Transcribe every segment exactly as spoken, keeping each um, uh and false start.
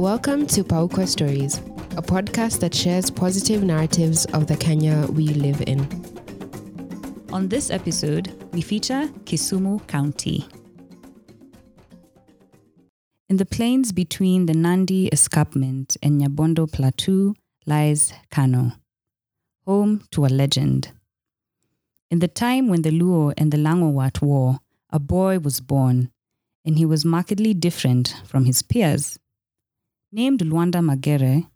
Welcome to Paukwa Stories, a podcast that shares positive narratives of the Kenya we live in. On this episode, we feature Kisumu County. In the plains between the Nandi Escarpment and Nyabondo Plateau lies Kano, home to a legend. In the time when the Luo and the Langowat war, a boy was born, and he was markedly different from his peers. Named Luanda Magere,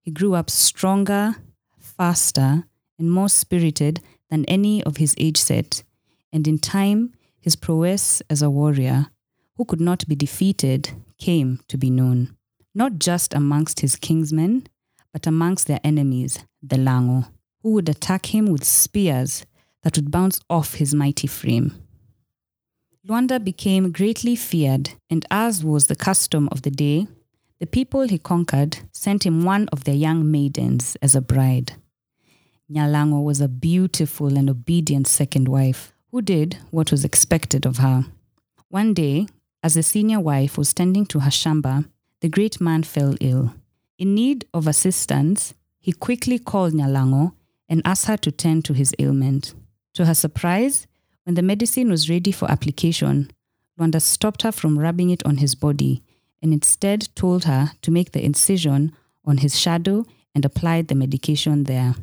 he grew up stronger, faster, and more spirited than any of his age set, and in time, his prowess as a warrior, who could not be defeated, came to be known, not just amongst his kinsmen, but amongst their enemies, the Lango, who would attack him with spears that would bounce off his mighty frame. Luanda became greatly feared, and as was the custom of the day, the people he conquered sent him one of their young maidens as a bride. Nyalango was a beautiful and obedient second wife, who did what was expected of her. One day, as the senior wife was tending to her shamba, the great man fell ill. In need of assistance, he quickly called Nyalango and asked her to tend to his ailment. To her surprise, when the medicine was ready for application, Luanda stopped her from rubbing it on his body and instead told her to make the incision on his shadow and applied the medication there.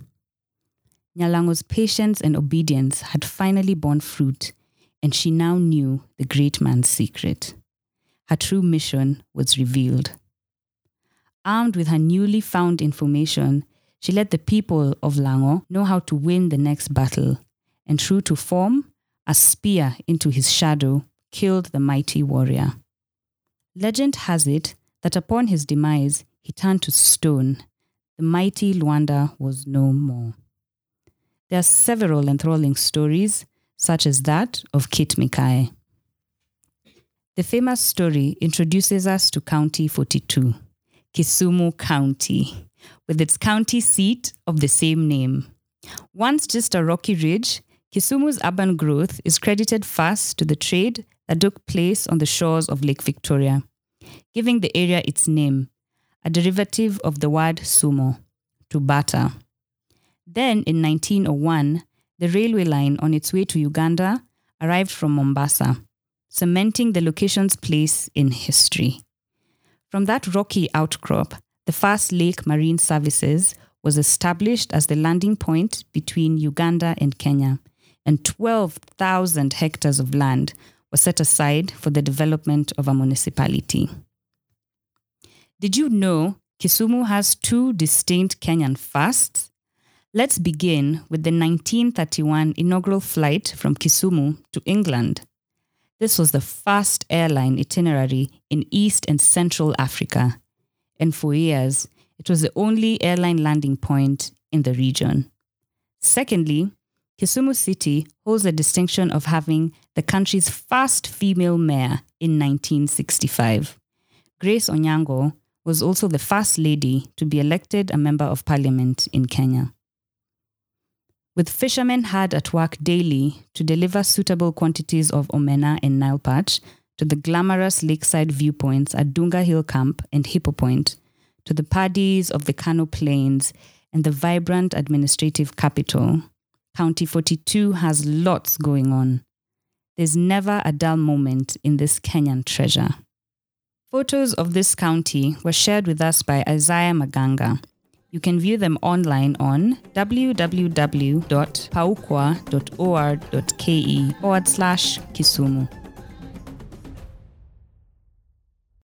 Nyalango's patience and obedience had finally borne fruit, and she now knew the great man's secret. Her true mission was revealed. Armed with her newly found information, she let the people of Lango know how to win the next battle, and true to form, a spear into his shadow killed the mighty warrior. Legend has it that upon his demise, he turned to stone. The mighty Luanda was no more. There are several enthralling stories, such as that of Kit Mikai. The famous story introduces us to County forty-two, Kisumu County, with its county seat of the same name. Once just a rocky ridge, Kisumu's urban growth is credited first to the trade that took place on the shores of Lake Victoria, giving the area its name, a derivative of the word sumo, to barter. Then in nineteen oh one, the railway line on its way to Uganda arrived from Mombasa, cementing the location's place in history. From that rocky outcrop, the first Lake Marine Services was established as the landing point between Uganda and Kenya, and twelve thousand hectares of land were set aside for the development of a municipality. Did you know Kisumu has two distinct Kenyan fasts? Let's begin with the nineteen thirty-one inaugural flight from Kisumu to England. This was the first airline itinerary in East and Central Africa, and for years, it was the only airline landing point in the region. Secondly, Kisumu City holds the distinction of having the country's first female mayor in nineteen sixty-five. Grace Onyango was also the first lady to be elected a member of parliament in Kenya. With fishermen hard at work daily to deliver suitable quantities of omena and Nile perch to the glamorous lakeside viewpoints at Dunga Hill Camp and Hippo Point, to the paddies of the Kano Plains and the vibrant administrative capital, County forty-two has lots going on. There's never a dull moment in this Kenyan treasure. Photos of this county were shared with us by Isaiah Maganga. You can view them online on w w w dot paukwa dot org dot k e forward slash Kisumu.